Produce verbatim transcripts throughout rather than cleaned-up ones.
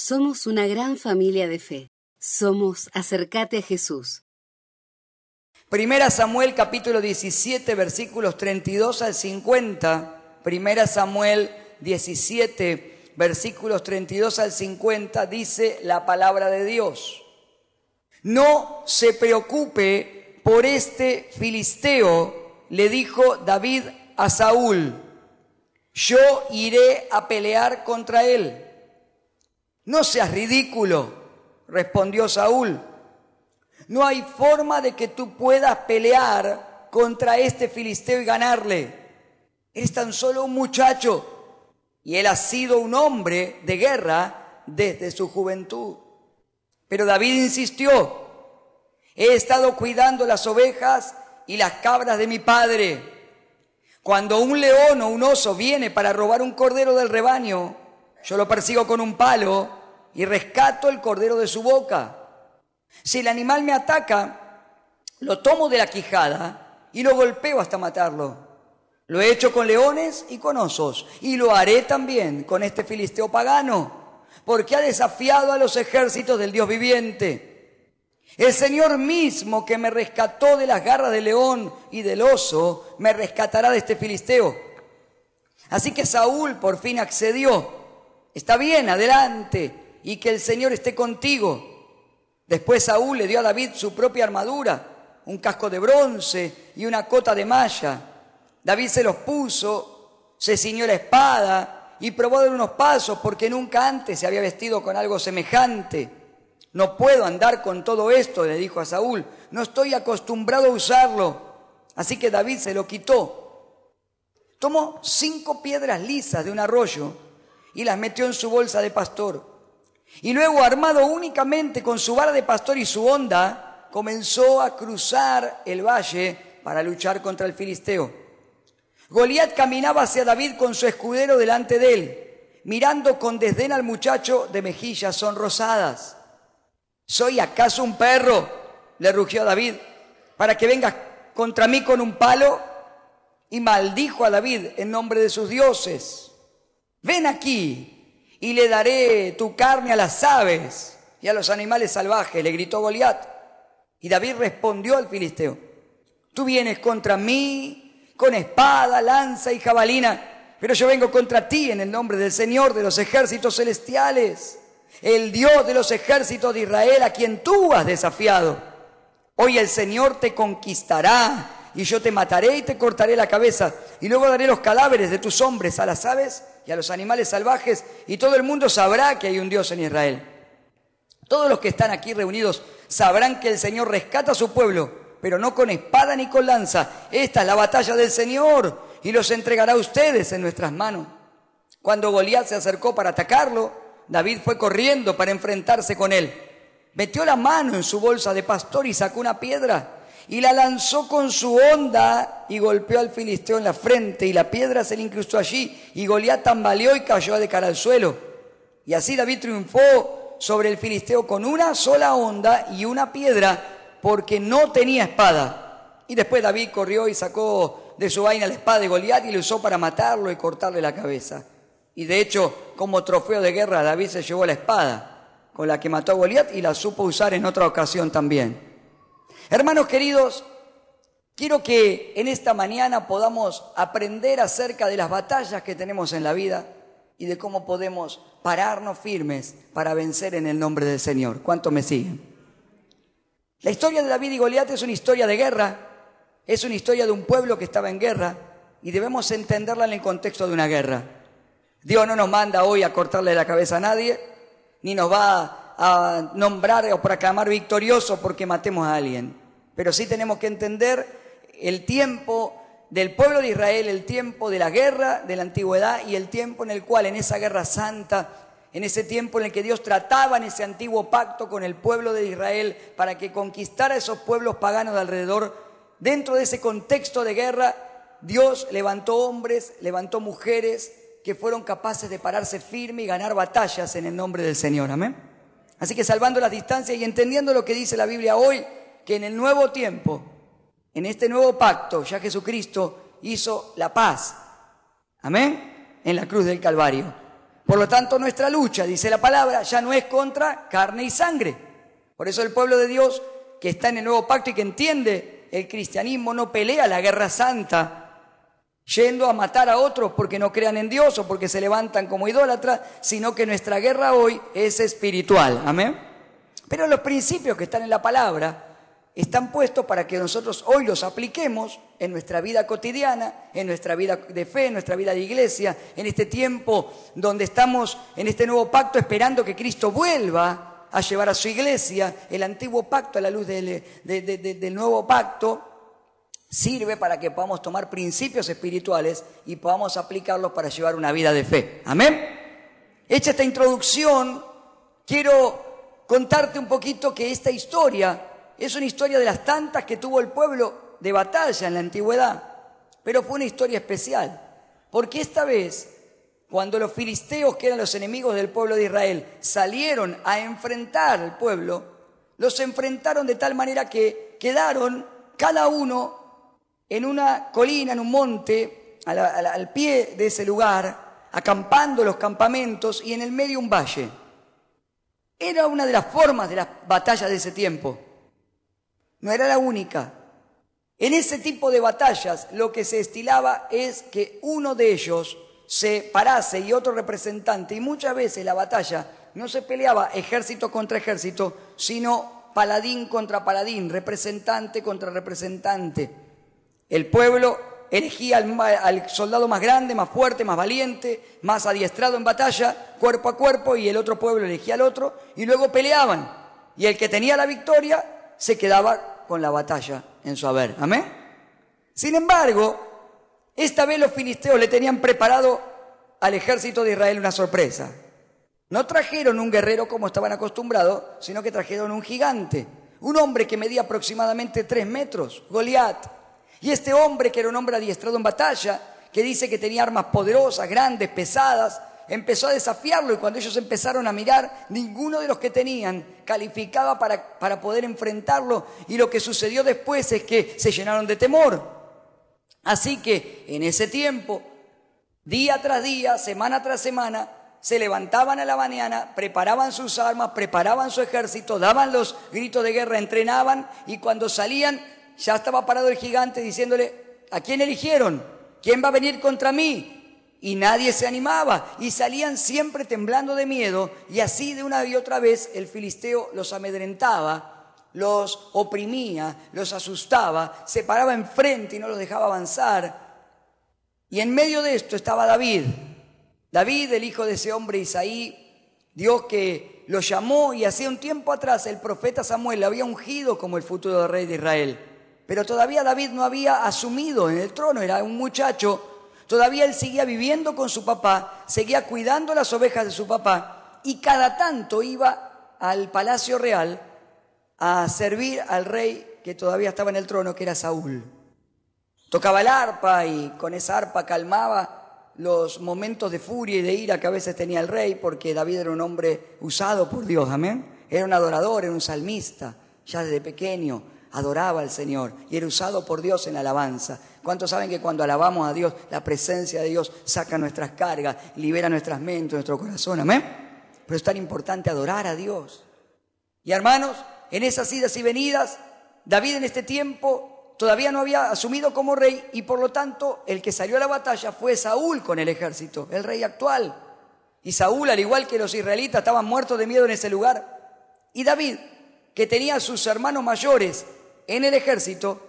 Somos una gran familia de fe. Somos Acércate a Jesús. Primera Samuel capítulo diecisiete, versículos treinta y dos al cincuenta. Primera Samuel diecisiete, versículos treinta y dos al cincuenta, dice la palabra de Dios. No se preocupe por este filisteo, le dijo David a Saúl. Yo iré a pelear contra él. No seas ridículo, respondió Saúl. No hay forma de que tú puedas pelear contra este filisteo y ganarle. Eres tan solo un muchacho y él ha sido un hombre de guerra desde su juventud. Pero David insistió: he estado cuidando las ovejas y las cabras de mi padre. Cuando un león o un oso viene para robar un cordero del rebaño, yo lo persigo con un palo y rescato el cordero de su boca. Si el animal me ataca, lo tomo de la quijada y lo golpeo hasta matarlo. Lo he hecho con leones y con osos, y lo haré también con este filisteo pagano, porque ha desafiado a los ejércitos del Dios viviente. El Señor mismo, que me rescató de las garras del león y del oso, me rescatará de este filisteo. Así que Saúl por fin accedió. Está bien, adelante, y que el Señor esté contigo. Después Saúl le dio a David su propia armadura, un casco de bronce y una cota de malla. David se los puso, se ciñó la espada y probó dar unos pasos porque nunca antes se había vestido con algo semejante. No puedo andar con todo esto, le dijo a Saúl, no estoy acostumbrado a usarlo. Así que David se lo quitó. Tomó cinco piedras lisas de un arroyo y las metió en su bolsa de pastor. Y luego, armado únicamente con su vara de pastor y su honda, comenzó a cruzar el valle para luchar contra el filisteo. Goliat caminaba hacia David con su escudero delante de él, mirando con desdén al muchacho de mejillas sonrosadas. ¿Soy acaso un perro?, le rugió David, ¿para que vengas contra mí con un palo? Y maldijo a David en nombre de sus dioses. Ven aquí y le daré tu carne a las aves y a los animales salvajes, le gritó Goliat. Y David respondió al filisteo: tú vienes contra mí con espada, lanza y jabalina, pero yo vengo contra ti en el nombre del Señor de los ejércitos celestiales, el Dios de los ejércitos de Israel, a quien tú has desafiado. Hoy el Señor te conquistará y yo te mataré y te cortaré la cabeza, y luego daré los cadáveres de tus hombres a las aves y a los animales salvajes, y todo el mundo sabrá que hay un Dios en Israel. Todos los que están aquí reunidos sabrán que el Señor rescata a su pueblo, pero no con espada ni con lanza. Esta es la batalla del Señor, y los entregará a ustedes en nuestras manos. Cuando Goliat se acercó para atacarlo, David fue corriendo para enfrentarse con él. Metió la mano en su bolsa de pastor y sacó una piedra, y la lanzó con su honda y golpeó al filisteo en la frente, y la piedra se le incrustó allí, y Goliat tambaleó y cayó de cara al suelo. Y así David triunfó sobre el filisteo con una sola honda y una piedra, porque no tenía espada. Y después David corrió y sacó de su vaina la espada de Goliat y la usó para matarlo y cortarle la cabeza. Y de hecho, como trofeo de guerra, David se llevó la espada con la que mató a Goliat y la supo usar en otra ocasión también. Hermanos queridos, quiero que en esta mañana podamos aprender acerca de las batallas que tenemos en la vida y de cómo podemos pararnos firmes para vencer en el nombre del Señor. ¿Cuántos me siguen? La historia de David y Goliat es una historia de guerra, es una historia de un pueblo que estaba en guerra, y debemos entenderla en el contexto de una guerra. Dios no nos manda hoy a cortarle la cabeza a nadie, ni nos va a a nombrar o proclamar victorioso porque matemos a alguien. Pero sí tenemos que entender el tiempo del pueblo de Israel, el tiempo de la guerra, de la antigüedad, y el tiempo en el cual, en esa guerra santa, en ese tiempo en el que Dios trataba en ese antiguo pacto con el pueblo de Israel para que conquistara esos pueblos paganos de alrededor, dentro de ese contexto de guerra, Dios levantó hombres, levantó mujeres que fueron capaces de pararse firme y ganar batallas en el nombre del Señor. Amén. Así que, salvando las distancias y entendiendo lo que dice la Biblia hoy, que en el nuevo tiempo, en este nuevo pacto, ya Jesucristo hizo la paz. Amén. En la cruz del Calvario. Por lo tanto, nuestra lucha, dice la palabra, ya no es contra carne y sangre. Por eso el pueblo de Dios que está en el nuevo pacto y que entiende el cristianismo no pelea la guerra santa yendo a matar a otros porque no crean en Dios o porque se levantan como idólatras, sino que nuestra guerra hoy es espiritual. Amén. Pero los principios que están en la palabra están puestos para que nosotros hoy los apliquemos en nuestra vida cotidiana, en nuestra vida de fe, en nuestra vida de iglesia, en este tiempo donde estamos en este nuevo pacto esperando que Cristo vuelva a llevar a su iglesia. El antiguo pacto a la luz del, de, de, de, del nuevo pacto sirve para que podamos tomar principios espirituales y podamos aplicarlos para llevar una vida de fe. Amén. Hecha esta introducción, quiero contarte un poquito que esta historia es una historia de las tantas que tuvo el pueblo de batalla en la antigüedad, pero fue una historia especial, porque esta vez, cuando los filisteos, que eran los enemigos del pueblo de Israel, salieron a enfrentar al pueblo, los enfrentaron de tal manera que quedaron cada uno en una colina, en un monte, al, al, al pie de ese lugar, acampando los campamentos y en el medio un valle. Era una de las formas de las batallas de ese tiempo. No era la única. En ese tipo de batallas lo que se estilaba es que uno de ellos se parase y otro representante, y muchas veces la batalla no se peleaba ejército contra ejército, sino paladín contra paladín, representante contra representante. El pueblo elegía al, al soldado más grande, más fuerte, más valiente, más adiestrado en batalla, cuerpo a cuerpo, y el otro pueblo elegía al otro, y luego peleaban, y el que tenía la victoria se quedaba con la batalla en su haber. Amén. Sin embargo, esta vez los filisteos le tenían preparado al ejército de Israel una sorpresa. No trajeron un guerrero como estaban acostumbrados, sino que trajeron un gigante, un hombre que medía aproximadamente tres metros, Goliat. Y este hombre, que era un hombre adiestrado en batalla, que dice que tenía armas poderosas, grandes, pesadas, empezó a desafiarlo, y cuando ellos empezaron a mirar, ninguno de los que tenían calificaba para, para poder enfrentarlo, y lo que sucedió después es que se llenaron de temor. Así que en ese tiempo, día tras día, semana tras semana, se levantaban a la mañana, preparaban sus armas, preparaban su ejército, daban los gritos de guerra, entrenaban, y cuando salían ya estaba parado el gigante diciéndole: ¿a quién eligieron? ¿Quién va a venir contra mí? Y nadie se animaba, y salían siempre temblando de miedo, y así de una y otra vez el filisteo los amedrentaba, los oprimía, los asustaba, se paraba enfrente y no los dejaba avanzar. Y en medio de esto estaba David, David, el hijo de ese hombre Isaí, Dios que lo llamó, y hacía un tiempo atrás el profeta Samuel lo había ungido como el futuro rey de Israel, pero todavía David no había asumido en el trono, era un muchacho. Todavía él seguía viviendo con su papá, seguía cuidando las ovejas de su papá, y cada tanto iba al palacio real a servir al rey que todavía estaba en el trono, que era Saúl. Tocaba el arpa, y con esa arpa calmaba los momentos de furia y de ira que a veces tenía el rey, porque David era un hombre usado por Dios, amén. Era un adorador, era un salmista, ya desde pequeño adoraba al Señor y era usado por Dios en la alabanza. ¿Cuántos saben que cuando alabamos a Dios, la presencia de Dios saca nuestras cargas, libera nuestras mentes, nuestro corazón? Amén. Pero es tan importante adorar a Dios. Y hermanos, en esas idas y venidas, David en este tiempo todavía no había asumido como rey, y por lo tanto el que salió a la batalla fue Saúl con el ejército, el rey actual. Y Saúl, al igual que los israelitas, estaban muertos de miedo en ese lugar. Y David, que tenía a sus hermanos mayores en el ejército,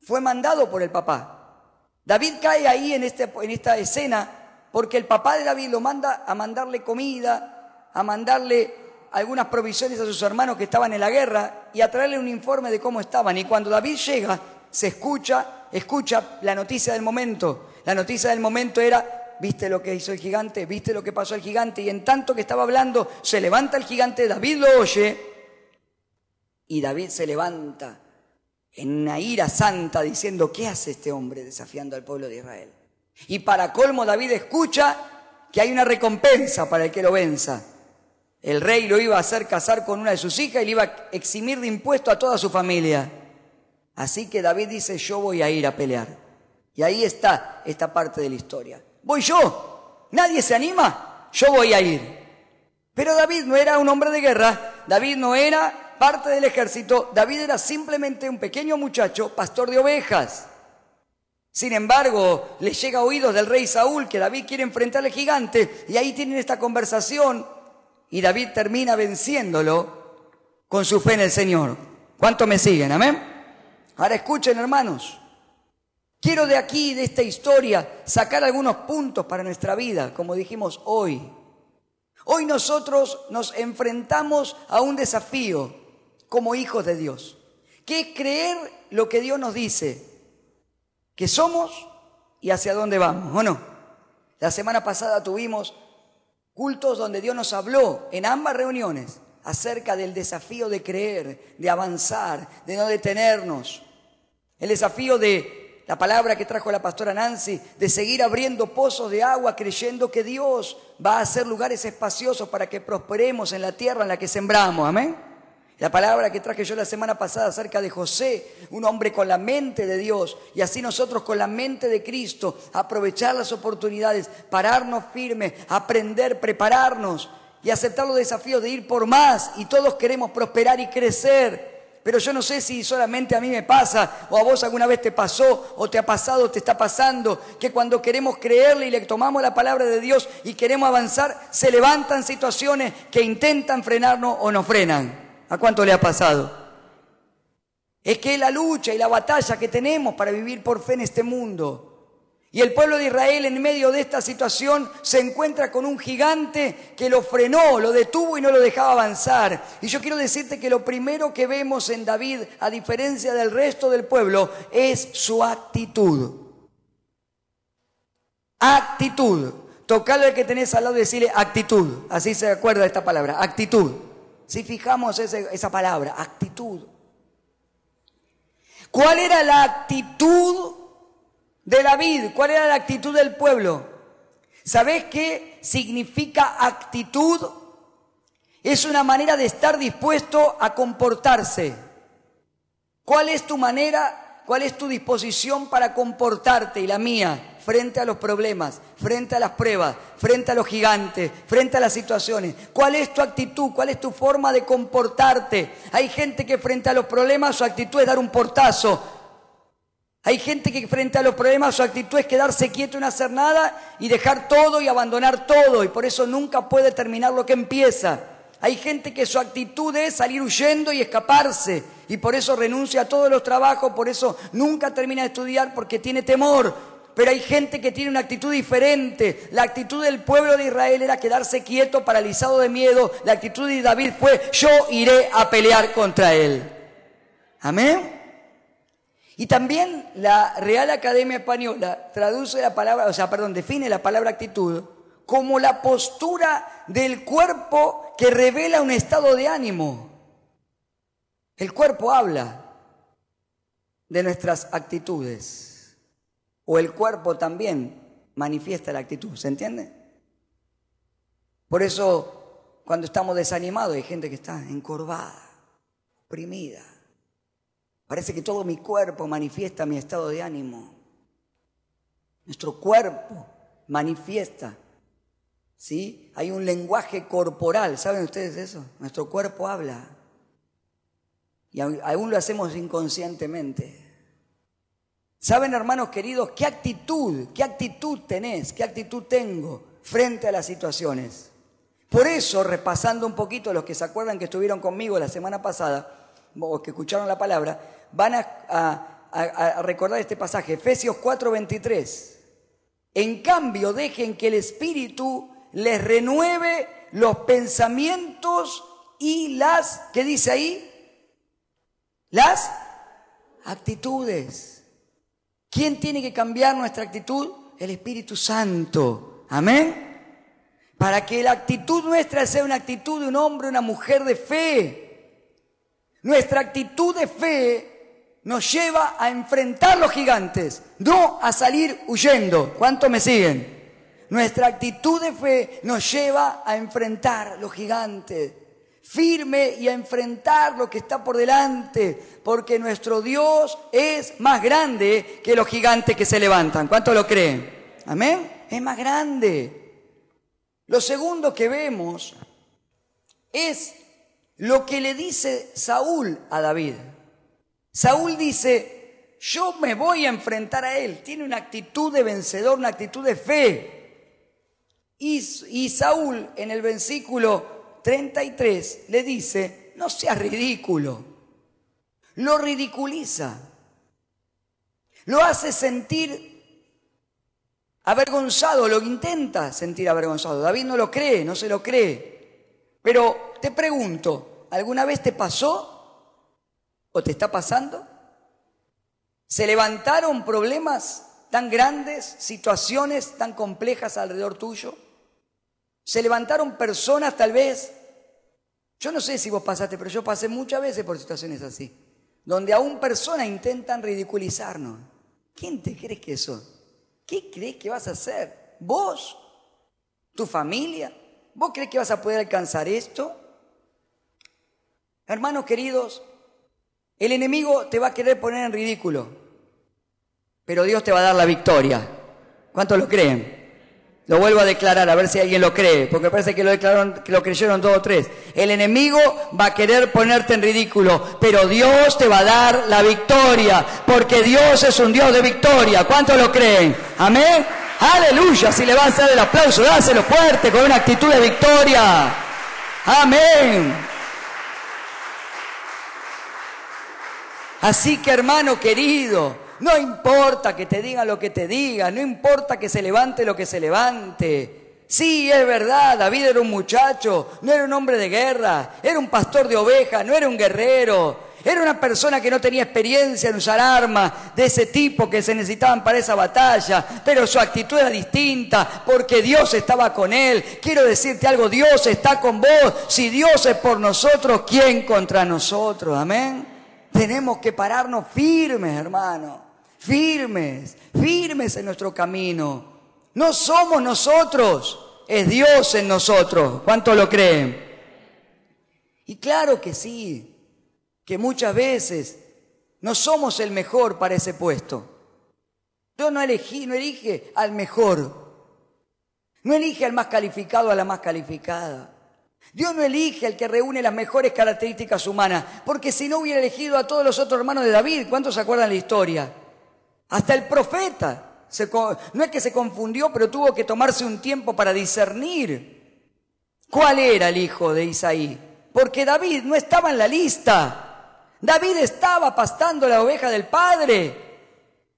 fue mandado por el papá. David cae ahí en, este, en esta escena porque el papá de David lo manda a mandarle comida, a mandarle algunas provisiones a sus hermanos que estaban en la guerra, y a traerle un informe de cómo estaban. Y cuando David llega, se escucha, escucha la noticia del momento. La noticia del momento era: ¿viste lo que hizo el gigante? ¿Viste lo que pasó al gigante? Y en tanto que estaba hablando, se levanta el gigante, David lo oye, y David se levanta en una ira santa diciendo: ¿qué hace este hombre desafiando al pueblo de Israel? Y para colmo, David escucha que hay una recompensa para el que lo venza. El rey lo iba a hacer casar con una de sus hijas y le iba a eximir de impuesto a toda su familia. Así que David dice: yo voy a ir a pelear. Y ahí está esta parte de la historia. Voy yo, nadie se anima, yo voy a ir. Pero David no era un hombre de guerra, David no era parte del ejército, David era simplemente un pequeño muchacho, pastor de ovejas. Sin embargo, le llega a oídos del rey Saúl que David quiere enfrentar al gigante, y ahí tienen esta conversación y David termina venciéndolo con su fe en el Señor. ¿Cuánto me siguen? Amén. Ahora escuchen, hermanos. Quiero de aquí, de esta historia, sacar algunos puntos para nuestra vida, como dijimos hoy. Hoy nosotros nos enfrentamos a un desafío como hijos de Dios, que es creer lo que Dios nos dice, que somos y hacia dónde vamos, ¿o no? La semana pasada tuvimos cultos donde Dios nos habló en ambas reuniones acerca del desafío de creer, de avanzar, de no detenernos. El desafío de la palabra que trajo la pastora Nancy, de seguir abriendo pozos de agua creyendo que Dios va a hacer lugares espaciosos para que prosperemos en la tierra en la que sembramos. Amén. La palabra que traje yo la semana pasada acerca de José, un hombre con la mente de Dios, y así nosotros con la mente de Cristo, aprovechar las oportunidades, pararnos firmes, aprender, prepararnos y aceptar los desafíos de ir por más. Y todos queremos prosperar y crecer. Pero yo no sé si solamente a mí me pasa, o a vos alguna vez te pasó, o te ha pasado, o te está pasando, que cuando queremos creerle y le tomamos la palabra de Dios y queremos avanzar, se levantan situaciones que intentan frenarnos o nos frenan. ¿A cuánto le ha pasado? Es que es la lucha y la batalla que tenemos para vivir por fe en este mundo. Y el pueblo de Israel, en medio de esta situación, se encuentra con un gigante que lo frenó, lo detuvo y no lo dejaba avanzar. Y yo quiero decirte que lo primero que vemos en David, a diferencia del resto del pueblo, es su actitud. Actitud. Tocarle al que tenés al lado y decirle actitud. Así se acuerda de esta palabra, actitud. Si fijamos ese, esa palabra, actitud. ¿Cuál era la actitud de David? ¿Cuál era la actitud del pueblo? ¿Sabés qué significa actitud? Es una manera de estar dispuesto a comportarse. ¿Cuál es tu manera, cuál es tu disposición para comportarte, y la mía, frente a los problemas, frente a las pruebas, frente a los gigantes, frente a las situaciones? ¿Cuál es tu actitud? ¿Cuál es tu forma de comportarte? Hay gente que frente a los problemas su actitud es dar un portazo. Hay gente que frente a los problemas su actitud es quedarse quieto y no hacer nada y dejar todo y abandonar todo, y por eso nunca puede terminar lo que empieza. Hay gente que su actitud es salir huyendo y escaparse, y por eso renuncia a todos los trabajos, por eso nunca termina de estudiar porque tiene temor. Pero hay gente que tiene una actitud diferente. La actitud del pueblo de Israel era quedarse quieto, paralizado de miedo. La actitud de David fue: yo iré a pelear contra él. Amén. Y también la Real Academia Española traduce la palabra, o sea, perdón, define la palabra actitud como la postura del cuerpo que revela un estado de ánimo. El cuerpo habla de nuestras actitudes, o el cuerpo también manifiesta la actitud, ¿se entiende? Por eso, cuando estamos desanimados, hay gente que está encorvada, oprimida. Parece que todo mi cuerpo manifiesta mi estado de ánimo. Nuestro cuerpo manifiesta, ¿sí? Hay un lenguaje corporal, ¿saben ustedes eso? Nuestro cuerpo habla. Y aún lo hacemos inconscientemente. ¿Saben, hermanos queridos, qué actitud, qué actitud tenés, qué actitud tengo frente a las situaciones? Por eso, repasando un poquito, los que se acuerdan que estuvieron conmigo la semana pasada, o que escucharon la palabra, van a, a, a recordar este pasaje, Efesios cuatro veintitrés. En cambio, dejen que el Espíritu les renueve los pensamientos y las, ¿qué dice ahí? Las actitudes. ¿Quién tiene que cambiar nuestra actitud? El Espíritu Santo. Amén. Para que la actitud nuestra sea una actitud de un hombre, una mujer de fe. Nuestra actitud de fe nos lleva a enfrentar los gigantes, no a salir huyendo. ¿Cuánto me siguen? Nuestra actitud de fe nos lleva a enfrentar los gigantes, firme, y a enfrentar lo que está por delante, porque nuestro Dios es más grande que los gigantes que se levantan. ¿Cuánto lo creen? ¿Amén? Es más grande. Lo segundo que vemos es lo que le dice Saúl a David. Saúl dice, yo me voy a enfrentar a él. Tiene una actitud de vencedor, una actitud de fe. Y, y Saúl en el versículo treinta y tres le dice, no seas ridículo. Lo ridiculiza. Lo hace sentir avergonzado, lo intenta sentir avergonzado. David no lo cree, no se lo cree. Pero te pregunto, ¿alguna vez te pasó o te está pasando? ¿Se levantaron problemas tan grandes, situaciones tan complejas alrededor tuyo? ¿Se levantaron personas tal vez? Yo no sé si vos pasaste, pero yo pasé muchas veces por situaciones así, donde aún personas intentan ridiculizarnos. ¿Quién te crees que sos? ¿Qué crees que vas a hacer? ¿Vos? ¿Tu familia? ¿Vos crees que vas a poder alcanzar esto? Hermanos queridos, el enemigo te va a querer poner en ridículo, pero Dios te va a dar la victoria. ¿Cuántos lo creen? Lo vuelvo a declarar, a ver si alguien lo cree, porque parece que lo declararon, que lo creyeron dos o tres. El enemigo va a querer ponerte en ridículo, pero Dios te va a dar la victoria, porque Dios es un Dios de victoria. ¿Cuántos lo creen? ¿Amén? ¡Aleluya! Si le vas a dar el aplauso, dáselo fuerte, con una actitud de victoria. ¡Amén! Así que, hermano querido, no importa que te digan lo que te digan, no importa que se levante lo que se levante. Sí, es verdad, David era un muchacho, no era un hombre de guerra, era un pastor de ovejas, no era un guerrero. Era una persona que no tenía experiencia en usar armas de ese tipo que se necesitaban para esa batalla, pero su actitud era distinta porque Dios estaba con él. Quiero decirte algo, Dios está con vos. Si Dios es por nosotros, ¿quién contra nosotros? Amén. Tenemos que pararnos firmes, hermano. Firmes, firmes en nuestro camino. No somos nosotros, es Dios en nosotros. ¿Cuántos lo creen? Y claro que sí, que muchas veces no somos el mejor para ese puesto. Yo no elegí, no elige al mejor. No elige al más calificado o a la más calificada. Dios no elige al que reúne las mejores características humanas, porque si no hubiera elegido a todos los otros hermanos de David. ¿Cuántos se acuerdan de la historia? Hasta el profeta, se, no es que se confundió, pero tuvo que tomarse un tiempo para discernir cuál era el hijo de Isaí, porque David no estaba en la lista. David estaba pastando la oveja del padre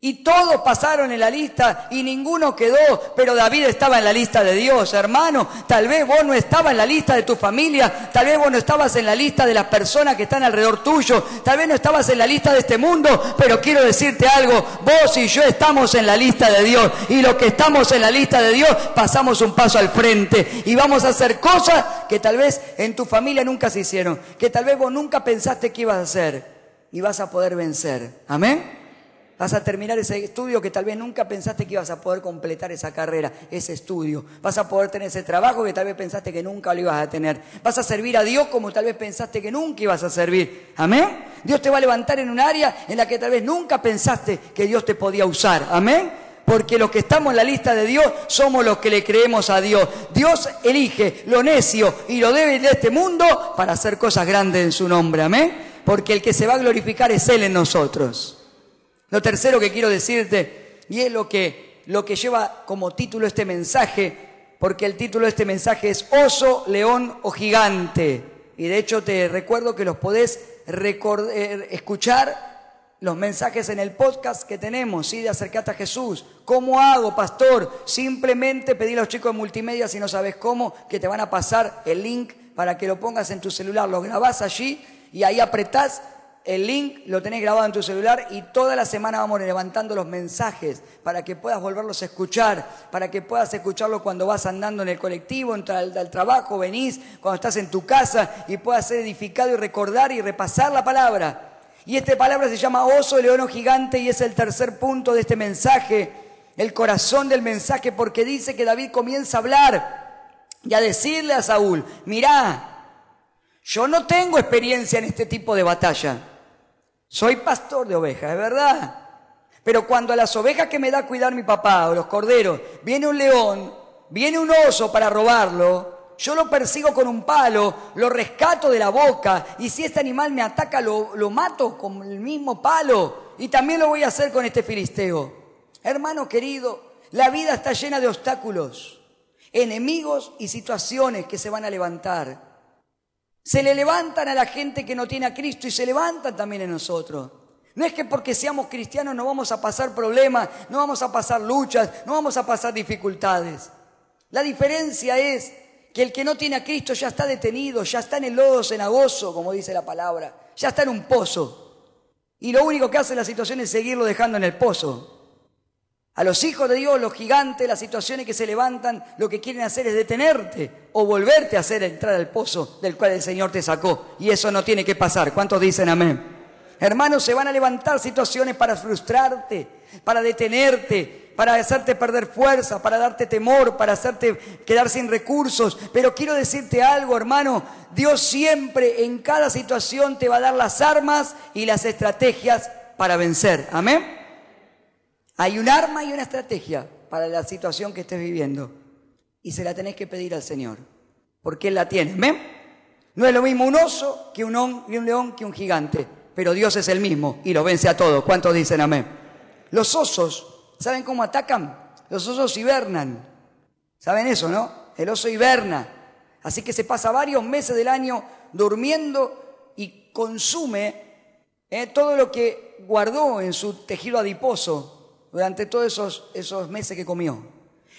y todos pasaron en la lista y ninguno quedó, pero David estaba en la lista de Dios. Hermano, tal vez vos no estabas en la lista de tu familia, tal vez vos no estabas en la lista de las personas que están alrededor tuyo, tal vez no estabas en la lista de este mundo, pero quiero decirte algo, vos y yo estamos en la lista de Dios, y los que estamos en la lista de Dios pasamos un paso al frente y vamos a hacer cosas que tal vez en tu familia nunca se hicieron, que tal vez vos nunca pensaste que ibas a hacer, y vas a poder vencer. Amén. Vas a terminar ese estudio que tal vez nunca pensaste que ibas a poder completar, esa carrera, ese estudio. Vas a poder tener ese trabajo que tal vez pensaste que nunca lo ibas a tener. Vas a servir a Dios como tal vez pensaste que nunca ibas a servir. ¿Amén? Dios te va a levantar en un área en la que tal vez nunca pensaste que Dios te podía usar. ¿Amén? Porque los que estamos en la lista de Dios somos los que le creemos a Dios. Dios elige lo necio y lo débil de este mundo para hacer cosas grandes en su nombre. ¿Amén? Porque el que se va a glorificar es Él en nosotros. Lo tercero que quiero decirte, y es lo que, lo que lleva como título este mensaje, porque el título de este mensaje es Oso, León o Gigante. Y de hecho te recuerdo que los podés record, eh, escuchar los mensajes en el podcast que tenemos, ¿sí? De Acércate a Jesús. ¿Cómo hago, pastor? Simplemente pedí a los chicos de multimedia, si no sabes cómo, que te van a pasar el link para que lo pongas en tu celular. Lo grabás allí y ahí apretás. El link lo tenés grabado en tu celular y toda la semana vamos levantando los mensajes para que puedas volverlos a escuchar, para que puedas escucharlo cuando vas andando en el colectivo, en el, el trabajo, venís, cuando estás en tu casa y puedas ser edificado y recordar y repasar la palabra. Y esta palabra se llama Oso, León o Gigante y es el tercer punto de este mensaje, el corazón del mensaje, porque dice que David comienza a hablar y a decirle a Saúl, mirá, yo no tengo experiencia en este tipo de batalla. Soy pastor de ovejas, es verdad. Pero cuando a las ovejas que me da a cuidar mi papá o los corderos viene un león, viene un oso para robarlo, yo lo persigo con un palo, lo rescato de la boca, y si este animal me ataca, lo, lo mato con el mismo palo, y también lo voy a hacer con este filisteo. Hermano querido, la vida está llena de obstáculos, enemigos y situaciones que se van a levantar. Se le levantan a la gente que no tiene a Cristo y se levantan también en nosotros. No es que porque seamos cristianos no vamos a pasar problemas, no vamos a pasar luchas, no vamos a pasar dificultades. La diferencia es que el que no tiene a Cristo ya está detenido, ya está en el lodo cenagoso, como dice la palabra, ya está en un pozo. Y lo único que hace la situación es seguirlo dejando en el pozo. A los hijos de Dios, los gigantes, las situaciones que se levantan, lo que quieren hacer es detenerte o volverte a hacer entrar al pozo del cual el Señor te sacó. Y eso no tiene que pasar. ¿Cuántos dicen amén? Hermanos, se van a levantar situaciones para frustrarte, para detenerte, para hacerte perder fuerza, para darte temor, para hacerte quedar sin recursos. Pero quiero decirte algo, hermano, Dios siempre en cada situación te va a dar las armas y las estrategias para vencer. ¿Amén? Hay un arma y una estrategia para la situación que estés viviendo y se la tenés que pedir al Señor, porque Él la tiene. ¿Amén? No es lo mismo un oso que un, on, que un león que un gigante. Pero Dios es el mismo y lo vence a todos. ¿Cuántos dicen amén? Los osos, ¿saben cómo atacan? Los osos hibernan. ¿Saben eso, no? El oso hiberna. Así que se pasa varios meses del año durmiendo y consume eh, todo lo que guardó en su tejido adiposo durante todos esos, esos meses que comió.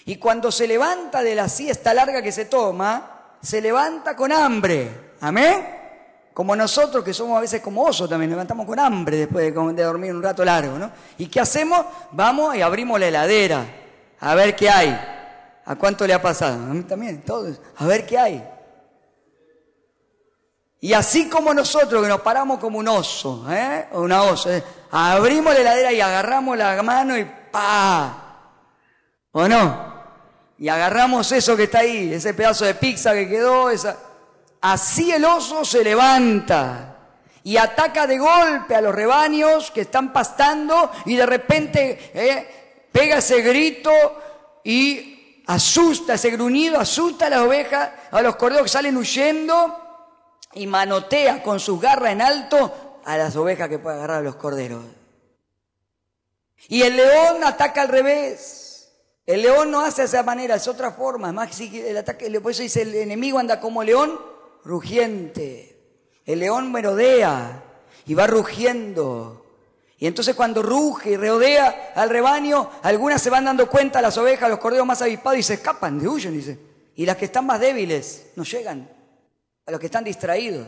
Y cuando se levanta de la siesta larga que se toma, se levanta con hambre. ¿Amén? Como nosotros que somos a veces como osos también, levantamos con hambre después de, de dormir un rato largo, ¿no? ¿Y qué hacemos? Vamos y abrimos la heladera, a ver qué hay. ¿A cuánto le ha pasado? A mí también, todos. A ver qué hay. Y así como nosotros que nos paramos como un oso, ¿eh? O una osa, ¿eh? Abrimos la heladera y agarramos la mano y ¡pa! ¿O no? Y agarramos eso que está ahí, ese pedazo de pizza que quedó, esa... Así el oso se levanta y ataca de golpe a los rebaños que están pastando y de repente eh, pega ese grito y asusta, ese gruñido asusta a las ovejas, a los corderos que salen huyendo y manotea con sus garras en alto a las ovejas que puede agarrar a los corderos. Y el león ataca al revés. El león no hace de esa manera, es otra forma. Más si el ataque, por eso dice el enemigo anda como león rugiente. El león merodea y va rugiendo. Y entonces cuando ruge y rodea al rebaño, algunas se van dando cuenta, las ovejas, los corderos más avispados, y se escapan, huyen, dice. Y las que están más débiles no llegan. A los que están distraídos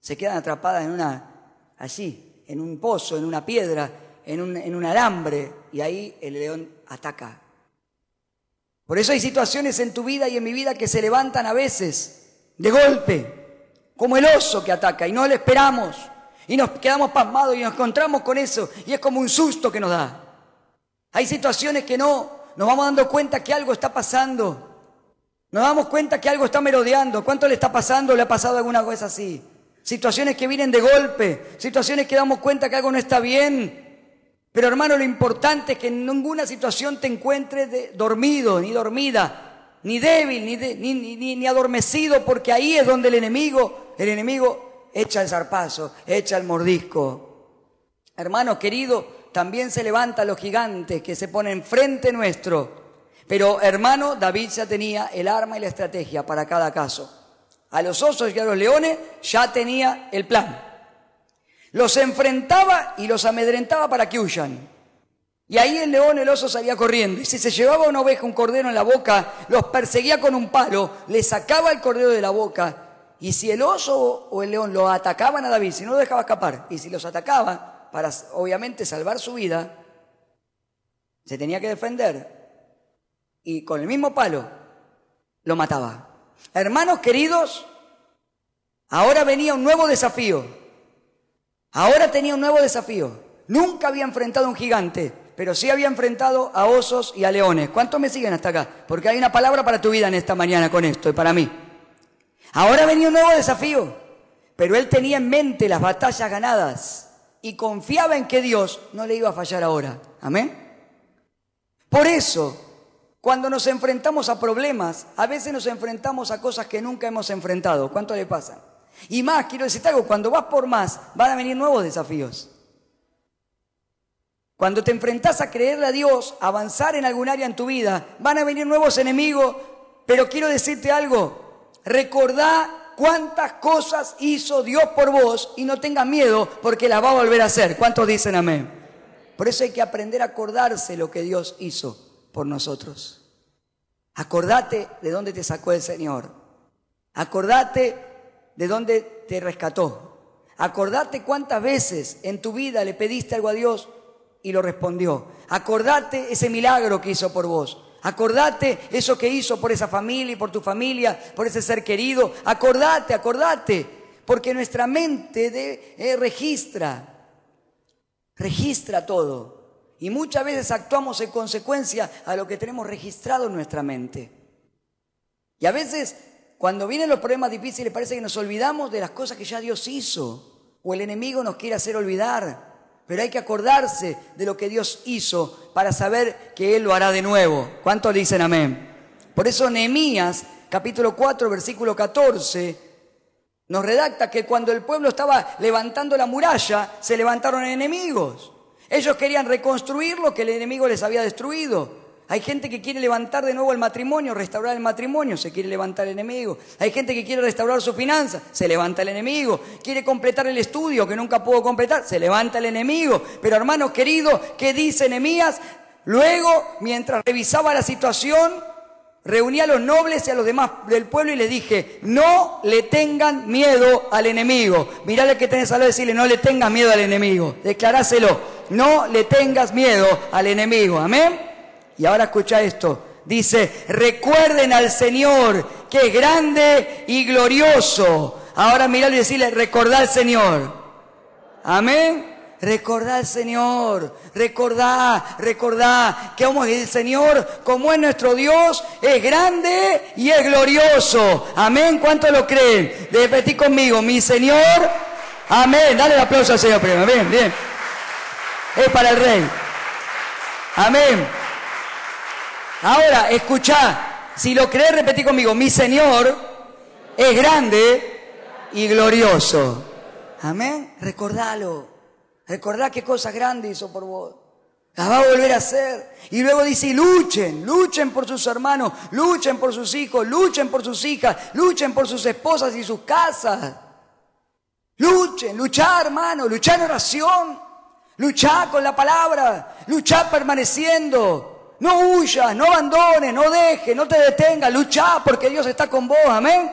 se quedan atrapadas en una, así, en un pozo, en una piedra, en un, en un alambre. Y ahí el león ataca. Por eso hay situaciones en tu vida y en mi vida que se levantan a veces de golpe, como el oso que ataca y no lo esperamos y nos quedamos pasmados y nos encontramos con eso y es como un susto que nos da. Hay situaciones que no, nos vamos dando cuenta que algo está pasando, nos damos cuenta que algo está merodeando. ¿Cuánto le está pasando? ¿Le ha pasado alguna cosa así? Situaciones que vienen de golpe, situaciones que damos cuenta que algo no está bien. Pero hermano, lo importante es que en ninguna situación te encuentres de, dormido, ni dormida, ni débil, ni, de, ni, ni, ni adormecido, porque ahí es donde el enemigo, el enemigo echa el zarpazo, echa el mordisco. Hermanos queridos, también se levantan los gigantes que se ponen frente nuestro. Pero hermano, David ya tenía el arma y la estrategia para cada caso. A los osos y a los leones ya tenía el plan. Los enfrentaba y los amedrentaba para que huyan. Y ahí el león, el oso, salía corriendo. Y si se llevaba una oveja, un cordero en la boca, los perseguía con un palo, le sacaba el cordero de la boca. Y si el oso o el león lo atacaban a David, si no lo dejaba escapar, y si los atacaba para, obviamente, salvar su vida, se tenía que defender. Y con el mismo palo lo mataba. Hermanos queridos, ahora venía un nuevo desafío. Ahora tenía un nuevo desafío. Nunca había enfrentado a un gigante, pero sí había enfrentado a osos y a leones. ¿Cuántos me siguen hasta acá? Porque hay una palabra para tu vida en esta mañana con esto y para mí. Ahora venía un nuevo desafío, pero él tenía en mente las batallas ganadas y confiaba en que Dios no le iba a fallar ahora. ¿Amén? Por eso, Cuando nos enfrentamos a problemas, a veces nos enfrentamos a cosas que nunca hemos enfrentado. ¿Cuánto le pasa? Y más, quiero decirte algo, cuando vas por más, van a venir nuevos desafíos. Cuando te enfrentas a creerle a Dios, a avanzar en algún área en tu vida, van a venir nuevos enemigos. Pero quiero decirte algo, recordá cuántas cosas hizo Dios por vos y no tengas miedo porque las va a volver a hacer. ¿Cuántos dicen amén? Por eso hay que aprender a acordarse lo que Dios hizo por nosotros. Acordate de dónde te sacó el Señor. Acordate de dónde te rescató. Acordate cuántas veces en tu vida le pediste algo a Dios y lo respondió. Acordate ese milagro que hizo por vos. Acordate eso que hizo por esa familia y por tu familia, por ese ser querido. Acordate, acordate, porque nuestra mente de, eh, registra, registra todo. Y muchas veces actuamos en consecuencia a lo que tenemos registrado en nuestra mente. Y a veces, cuando vienen los problemas difíciles, parece que nos olvidamos de las cosas que ya Dios hizo, o el enemigo nos quiere hacer olvidar. Pero hay que acordarse de lo que Dios hizo para saber que Él lo hará de nuevo. ¿Cuántos dicen amén? Por eso Nehemías, capítulo cuatro, versículo catorce, nos redacta que cuando el pueblo estaba levantando la muralla, se levantaron enemigos. Ellos querían reconstruir lo que el enemigo les había destruido. Hay gente que quiere levantar de nuevo el matrimonio, restaurar el matrimonio, se quiere levantar el enemigo. Hay gente que quiere restaurar su finanza, se levanta el enemigo. Quiere completar el estudio que nunca pudo completar, se levanta el enemigo. Pero hermanos queridos, ¿qué dice Nehemías? Luego, mientras revisaba la situación, reuní a los nobles y a los demás del pueblo y les dije, no le tengan miedo al enemigo. Mirá lo que tenés a lo decirle, no le tengas miedo al enemigo. Declaráselo, no le tengas miedo al enemigo. Amén. Y ahora escucha esto, dice, recuerden al Señor que es grande y glorioso. Ahora miralo y decirle, recordá al Señor. Amén. Recordá al Señor, recordá, recordá que como el Señor, como es nuestro Dios, es grande y es glorioso. Amén. ¿Cuánto lo creen? Repetí conmigo, mi Señor. Amén. Dale el aplauso al Señor primero. Bien, bien. Es para el Rey. Amén. Ahora, escuchá, si lo crees, repetí conmigo, mi Señor es grande y glorioso. Amén. Recordalo. Recordá qué cosas grandes hizo por vos. Las va a volver a hacer. Y luego dice, luchen, luchen por sus hermanos, luchen por sus hijos, luchen por sus hijas, luchen por sus esposas y sus casas. Luchen, luchá hermano, luchá en oración, luchá con la palabra, luchá permaneciendo. No huyas, no abandones, no dejes, no te detengas, luchá porque Dios está con vos, amén.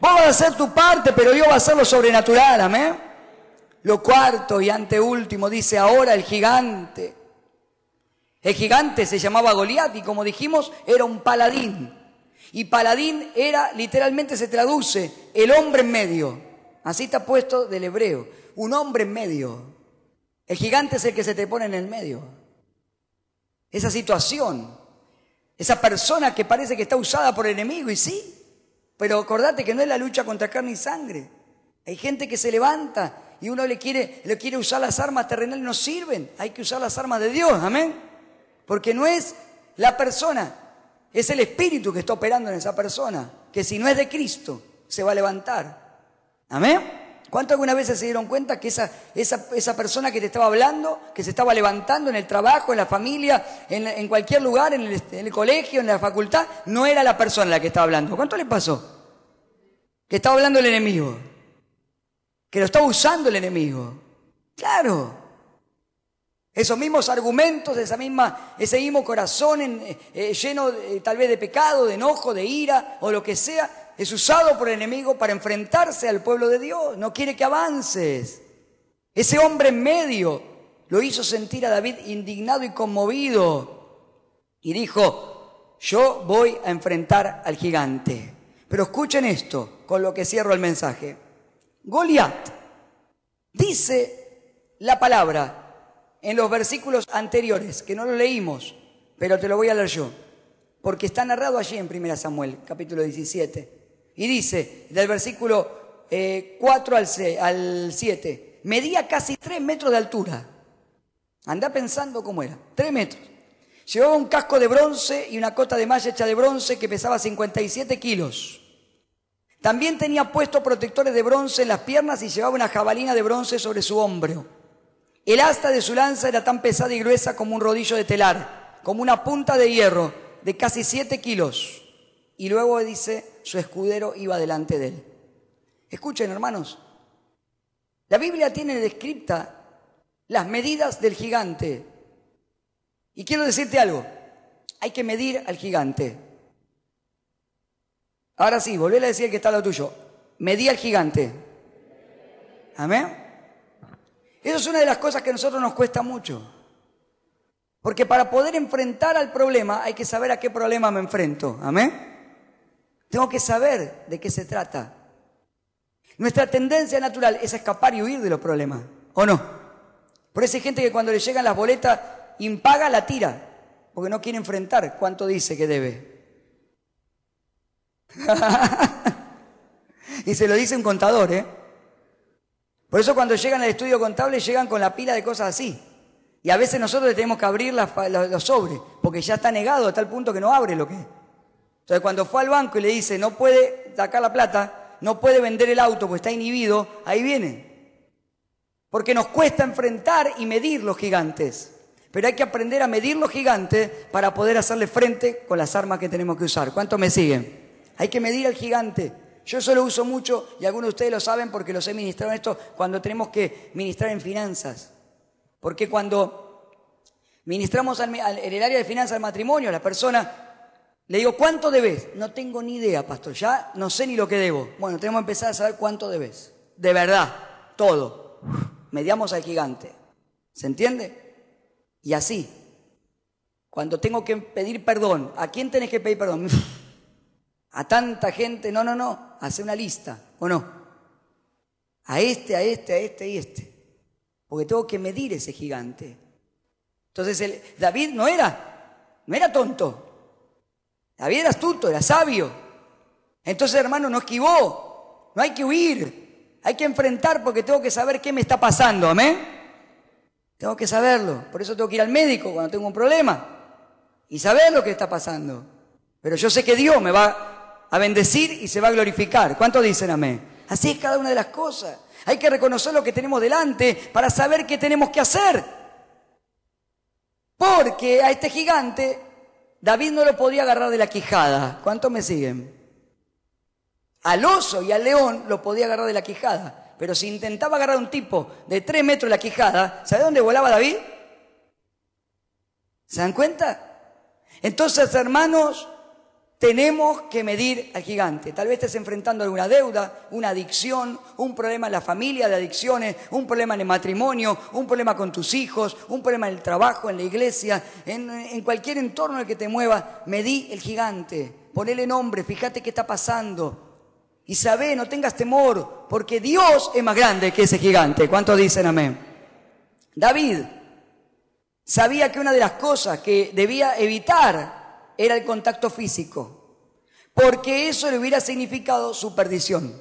Vos vas a hacer tu parte, pero Dios va a hacer lo sobrenatural, amén. Lo cuarto y anteúltimo dice ahora el gigante. El gigante se llamaba Goliat y como dijimos, era un paladín. Y paladín era, literalmente se traduce, el hombre en medio. Así está puesto del hebreo, un hombre en medio. El gigante es el que se te pone en el medio. Esa situación, esa persona que parece que está usada por el enemigo, y sí, pero acordate que no es la lucha contra carne y sangre. Hay gente que se levanta y uno le quiere, le quiere usar las armas terrenales, no sirven, hay que usar las armas de Dios, amén. Porque no es la persona, es el espíritu que está operando en esa persona, que si no es de Cristo, se va a levantar, amén. ¿Cuántas algunas veces se dieron cuenta que esa, esa, esa persona que te estaba hablando, que se estaba levantando en el trabajo, en la familia, en, en cualquier lugar, en el, en el colegio, en la facultad, no era la persona la que estaba hablando? ¿Cuánto le pasó? Que estaba hablando el enemigo, que lo estaba usando el enemigo. Claro, esos mismos argumentos, esa misma, ese mismo corazón en, eh, lleno eh, tal vez de pecado, de enojo, de ira o lo que sea, es usado por el enemigo para enfrentarse al pueblo de Dios. No quiere que avances. Ese hombre en medio lo hizo sentir a David indignado y conmovido. Y dijo, yo voy a enfrentar al gigante. Pero escuchen esto, con lo que cierro el mensaje. Goliat, dice la palabra en los versículos anteriores, que no lo leímos, pero te lo voy a leer yo, porque está narrado allí en Primera Samuel, capítulo diecisiete. Y dice, del versículo eh, cuatro al, seis, al siete, medía casi tres metros de altura. Andá pensando cómo era, tres metros. Llevaba un casco de bronce y una cota de malla hecha de bronce que pesaba cincuenta y siete kilos. También tenía puestos protectores de bronce en las piernas y llevaba una jabalina de bronce sobre su hombro. El asta de su lanza era tan pesada y gruesa como un rodillo de telar, como una punta de hierro de casi siete kilos. Y luego dice, su escudero iba delante de él. Escuchen, hermanos, la Biblia tiene descrita las medidas del gigante. Y quiero decirte algo, hay que medir al gigante. Ahora sí, volvéle a decir que está lo tuyo, medí al gigante. Amén. Eso es una de las cosas que a nosotros nos cuesta mucho, porque para poder enfrentar al problema hay que saber a qué problema me enfrento. Amén. Tengo que saber de qué se trata. Nuestra tendencia natural es escapar y huir de los problemas, ¿o no? Por eso hay gente que cuando le llegan las boletas impaga la tira, porque no quiere enfrentar cuánto dice que debe. Y se lo dice un contador, ¿eh? Por eso cuando llegan al estudio contable llegan con la pila de cosas así. Y a veces nosotros le tenemos que abrir la, la, los sobres, porque ya está negado a tal punto que no abre lo que es. Entonces cuando fue al banco y le dice no puede sacar la plata, no puede vender el auto porque está inhibido, ahí viene. Porque nos cuesta enfrentar y medir los gigantes. Pero hay que aprender a medir los gigantes para poder hacerle frente con las armas que tenemos que usar. ¿Cuántos me siguen? Hay que medir al gigante. Yo eso lo uso mucho y algunos de ustedes lo saben porque los he ministrado en esto cuando tenemos que ministrar en finanzas. Porque cuando ministramos en el área de finanzas al matrimonio, a la persona le digo, ¿cuánto debes? No tengo ni idea, pastor, ya no sé ni lo que debo. Bueno, tenemos que empezar a saber cuánto debes. De verdad, todo. Mediamos al gigante. ¿Se entiende? Y así, cuando tengo que pedir perdón, ¿a quién tenés que pedir perdón? A tanta gente, no, no, no, hace una lista, ¿o no? A este, a este, a este y este. Porque tengo que medir ese gigante. Entonces el, David no era, no era tonto. David era astuto, era sabio. Entonces, hermano, no esquivó. No hay que huir. Hay que enfrentar porque tengo que saber qué me está pasando, amén. Tengo que saberlo. Por eso tengo que ir al médico cuando tengo un problema y saber lo que está pasando. Pero yo sé que Dios me va a bendecir y se va a glorificar. ¿Cuántos dicen amén? Así es cada una de las cosas. Hay que reconocer lo que tenemos delante para saber qué tenemos que hacer. Porque a este gigante David no lo podía agarrar de la quijada. ¿Cuántos me siguen? Al oso y al león lo podía agarrar de la quijada. Pero si intentaba agarrar a un tipo de tres metros de la quijada, ¿sabe dónde volaba David? ¿Se dan cuenta? Entonces, hermanos, tenemos que medir al gigante. Tal vez estés enfrentando alguna deuda, una adicción, un problema en la familia de adicciones, un problema en el matrimonio, un problema con tus hijos, un problema en el trabajo, en la iglesia, en, en cualquier entorno en el que te muevas. Medí el gigante, ponele nombre, fíjate qué está pasando. Y sabé, no tengas temor, porque Dios es más grande que ese gigante. ¿Cuántos dicen amén? David sabía que una de las cosas que debía evitar era el contacto físico, porque eso le hubiera significado su perdición.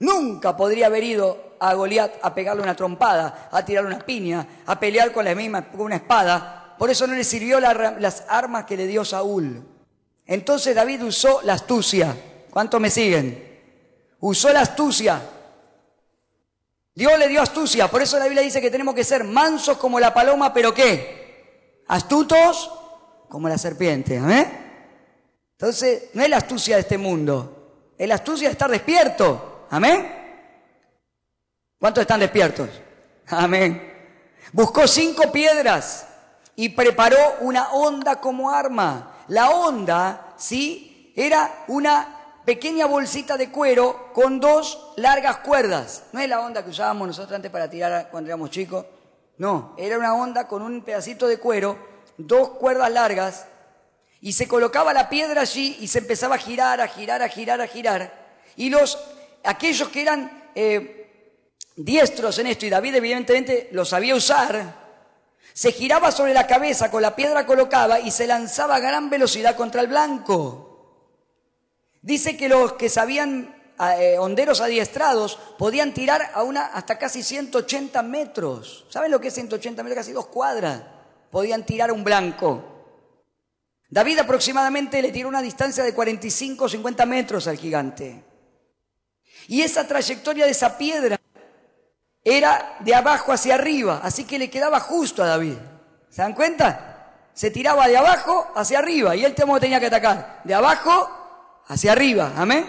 Nunca podría haber ido a Goliat a pegarle una trompada, a tirarle una piña, a pelear con la misma, con una espada. Por eso no le sirvió la, las armas que le dio Saúl. Entonces David usó la astucia. ¿Cuántos me siguen? Usó la astucia. Dios le dio astucia. Por eso la Biblia dice que tenemos que ser mansos como la paloma, pero ¿qué? Astutos como la serpiente, ¿amén? Entonces, no es la astucia de este mundo, es la astucia de estar despierto, ¿amén? ¿Cuántos están despiertos? Amén. Buscó cinco piedras y preparó una honda como arma. La honda, ¿sí? Era una pequeña bolsita de cuero con dos largas cuerdas. No es la honda que usábamos nosotros antes para tirar cuando éramos chicos. No, era una honda con un pedacito de cuero, dos cuerdas largas, y se colocaba la piedra allí y se empezaba a girar, a girar, a girar, a girar. Y los, aquellos que eran eh, diestros en esto, y David evidentemente lo sabía usar, se giraba sobre la cabeza, con la piedra colocaba y se lanzaba a gran velocidad contra el blanco. Dice que los que sabían, eh, honderos adiestrados, podían tirar a una hasta casi ciento ochenta metros. ¿Saben lo que es ciento ochenta metros? Casi dos cuadras. podían tirar a un blanco. David aproximadamente le tiró una distancia de cuarenta y cinco o cincuenta metros al gigante. Y esa trayectoria de esa piedra era de abajo hacia arriba, así que le quedaba justo a David. ¿Se dan cuenta? Se tiraba de abajo hacia arriba y él tenía que atacar de abajo hacia arriba. Amén.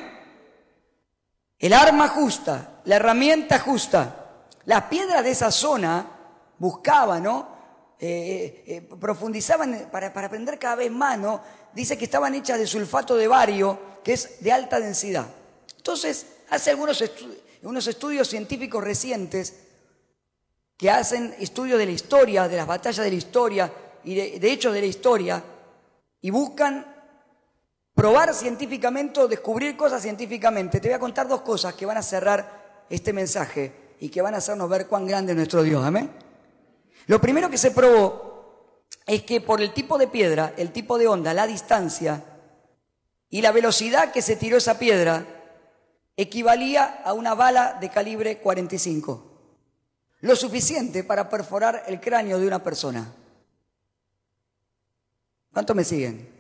El arma justa, la herramienta justa. Las piedras de esa zona buscaban, ¿no? Eh, eh, profundizaban para, para aprender cada vez más, ¿no? Dice que estaban hechas de sulfato de bario, que es de alta densidad. Entonces, hace algunos estu- unos estudios científicos recientes que hacen estudios de la historia, de las batallas de la historia y de, de hechos de la historia, y buscan probar científicamente o descubrir cosas científicamente. Te voy a contar dos cosas que van a cerrar este mensaje y que van a hacernos ver cuán grande es nuestro Dios. Amén. Lo primero que se probó es que por el tipo de piedra, el tipo de onda, la distancia y la velocidad que se tiró esa piedra equivalía a una bala de calibre cuarenta y cinco. Lo suficiente para perforar el cráneo de una persona. ¿Cuántos me siguen?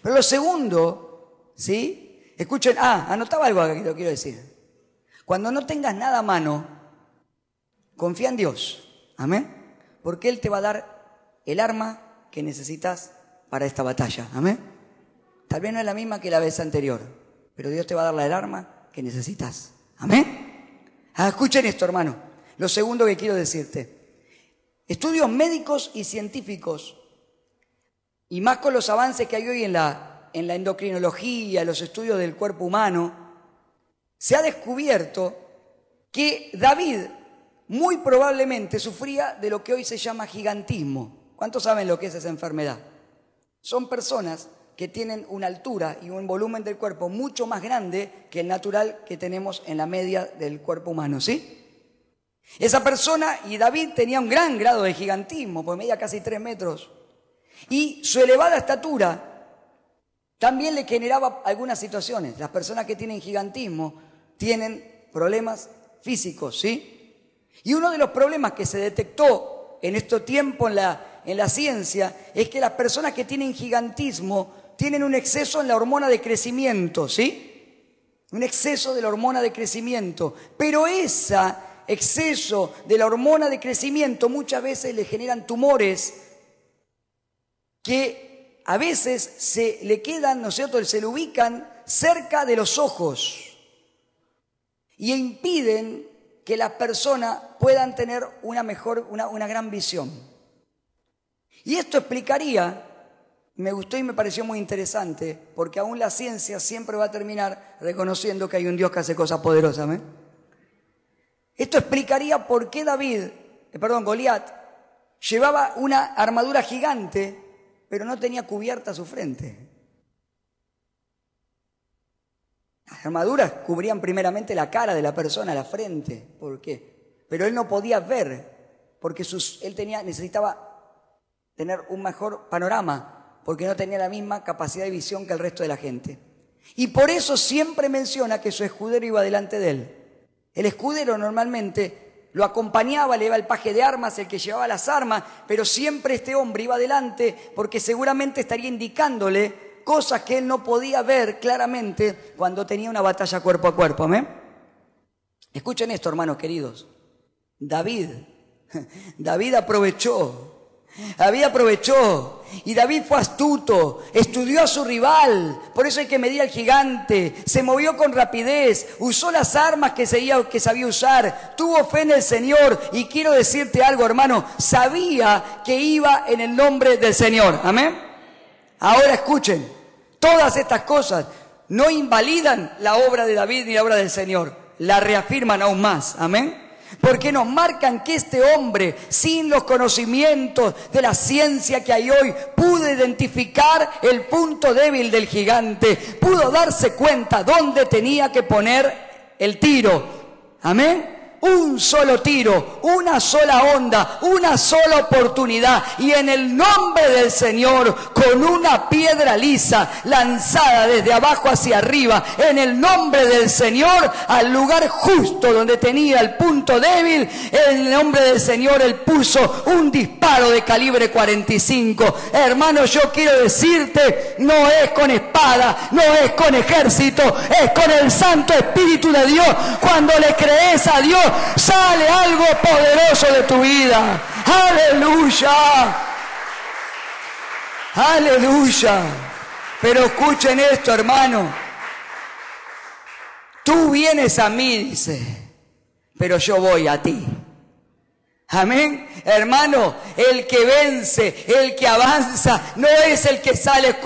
Pero lo segundo, ¿sí? Escuchen, ah, anotaba algo que lo quiero decir. Cuando no tengas nada a mano, confía en Dios. Amén. Porque Él te va a dar el arma que necesitas para esta batalla. Amén. Tal vez no es la misma que la vez anterior, pero Dios te va a dar el arma que necesitas. Amén. Ah, escuchen esto, hermano. Lo segundo que quiero decirte. Estudios médicos y científicos, y más con los avances que hay hoy en la, en la endocrinología, en los estudios del cuerpo humano, se ha descubierto que David muy probablemente sufría de lo que hoy se llama gigantismo. ¿Cuántos saben lo que es esa enfermedad? Son personas que tienen una altura y un volumen del cuerpo mucho más grande que el natural que tenemos en la media del cuerpo humano, ¿sí? Esa persona, y David tenía un gran grado de gigantismo, pues medía casi tres metros, y su elevada estatura también le generaba algunas situaciones. Las personas que tienen gigantismo tienen problemas físicos, ¿sí? Y uno de los problemas que se detectó en este tiempo en la, en la ciencia es que las personas que tienen gigantismo tienen un exceso en la hormona de crecimiento, ¿sí? Un exceso de la hormona de crecimiento. Pero ese exceso de la hormona de crecimiento muchas veces le generan tumores que a veces se le quedan, ¿no es cierto?, se le ubican cerca de los ojos y impiden que las personas puedan tener una mejor, una, una gran visión. Y esto explicaría, me gustó y me pareció muy interesante, porque aún la ciencia siempre va a terminar reconociendo que hay un Dios que hace cosas poderosas, ¿eh? Esto explicaría por qué David, eh, perdón, Goliat, llevaba una armadura gigante, pero no tenía cubierta su frente. Las armaduras cubrían primeramente la cara de la persona, la frente. ¿Por qué? Pero él no podía ver, porque sus, él tenía, necesitaba tener un mejor panorama, porque no tenía la misma capacidad de visión que el resto de la gente. Y por eso siempre menciona que su escudero iba delante de él. El escudero normalmente lo acompañaba, le iba el paje de armas, el que llevaba las armas, pero siempre este hombre iba delante porque seguramente estaría indicándole cosas que él no podía ver claramente cuando tenía una batalla cuerpo a cuerpo. Amén. Escuchen esto, hermanos queridos. David, David aprovechó, David aprovechó y David fue astuto, estudió a su rival, por eso hay que medir al gigante, se movió con rapidez, usó las armas que sabía, que sabía usar, tuvo fe en el Señor y quiero decirte algo, hermano, sabía que iba en el nombre del Señor. Amén. Ahora escuchen, todas estas cosas no invalidan la obra de David ni la obra del Señor, la reafirman aún más, amén. Porque nos marcan que este hombre, sin los conocimientos de la ciencia que hay hoy, pudo identificar el punto débil del gigante, pudo darse cuenta dónde tenía que poner el tiro, amén. un solo tiro, una sola onda, una sola oportunidad, y en el nombre del Señor, con una piedra lisa lanzada desde abajo hacia arriba, en el nombre del Señor, al lugar justo donde tenía el punto débil, en el nombre del Señor Él puso un disparo de calibre cuarenta y cinco. Hermano, yo quiero decirte, no es con espada, no es con ejército, es con el Santo Espíritu de Dios. Cuando le crees a Dios, sale algo poderoso de tu vida. ¡Aleluya! ¡Aleluya! Pero escuchen esto, hermano. Tú vienes a mí, dice, pero yo voy a ti. Amén. Hermano, el que vence, el que avanza, no es el que sale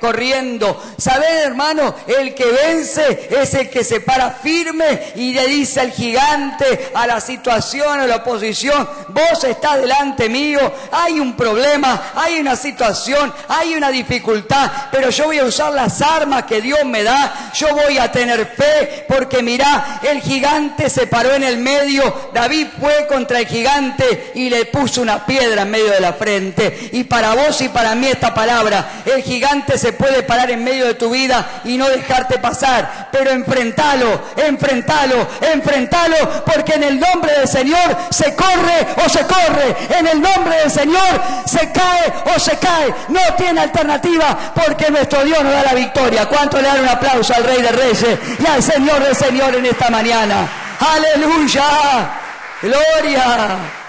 corriendo. ¿Sabes, hermano? El que vence es el que se para firme y le dice al gigante, a la situación, a la oposición: vos estás delante mío, hay un problema, hay una situación, hay una dificultad, pero yo voy a usar las armas que Dios me da, yo voy a tener fe, porque mirá, el gigante se paró en el medio. David fue contra el gigante y le puso una piedra en medio de la frente. Y para vos y para mí esta palabra: el gigante se puede parar en medio de tu vida y no dejarte pasar, pero enfrentalo, enfrentalo, enfrentalo, porque en el nombre del Señor se corre o se corre, en el nombre del Señor se cae o se cae, no tiene alternativa, porque nuestro Dios nos da la victoria. ¿Cuánto le dan un aplauso al Rey de Reyes y al Señor del Señor en esta mañana? ¡Aleluya! ¡Gloria!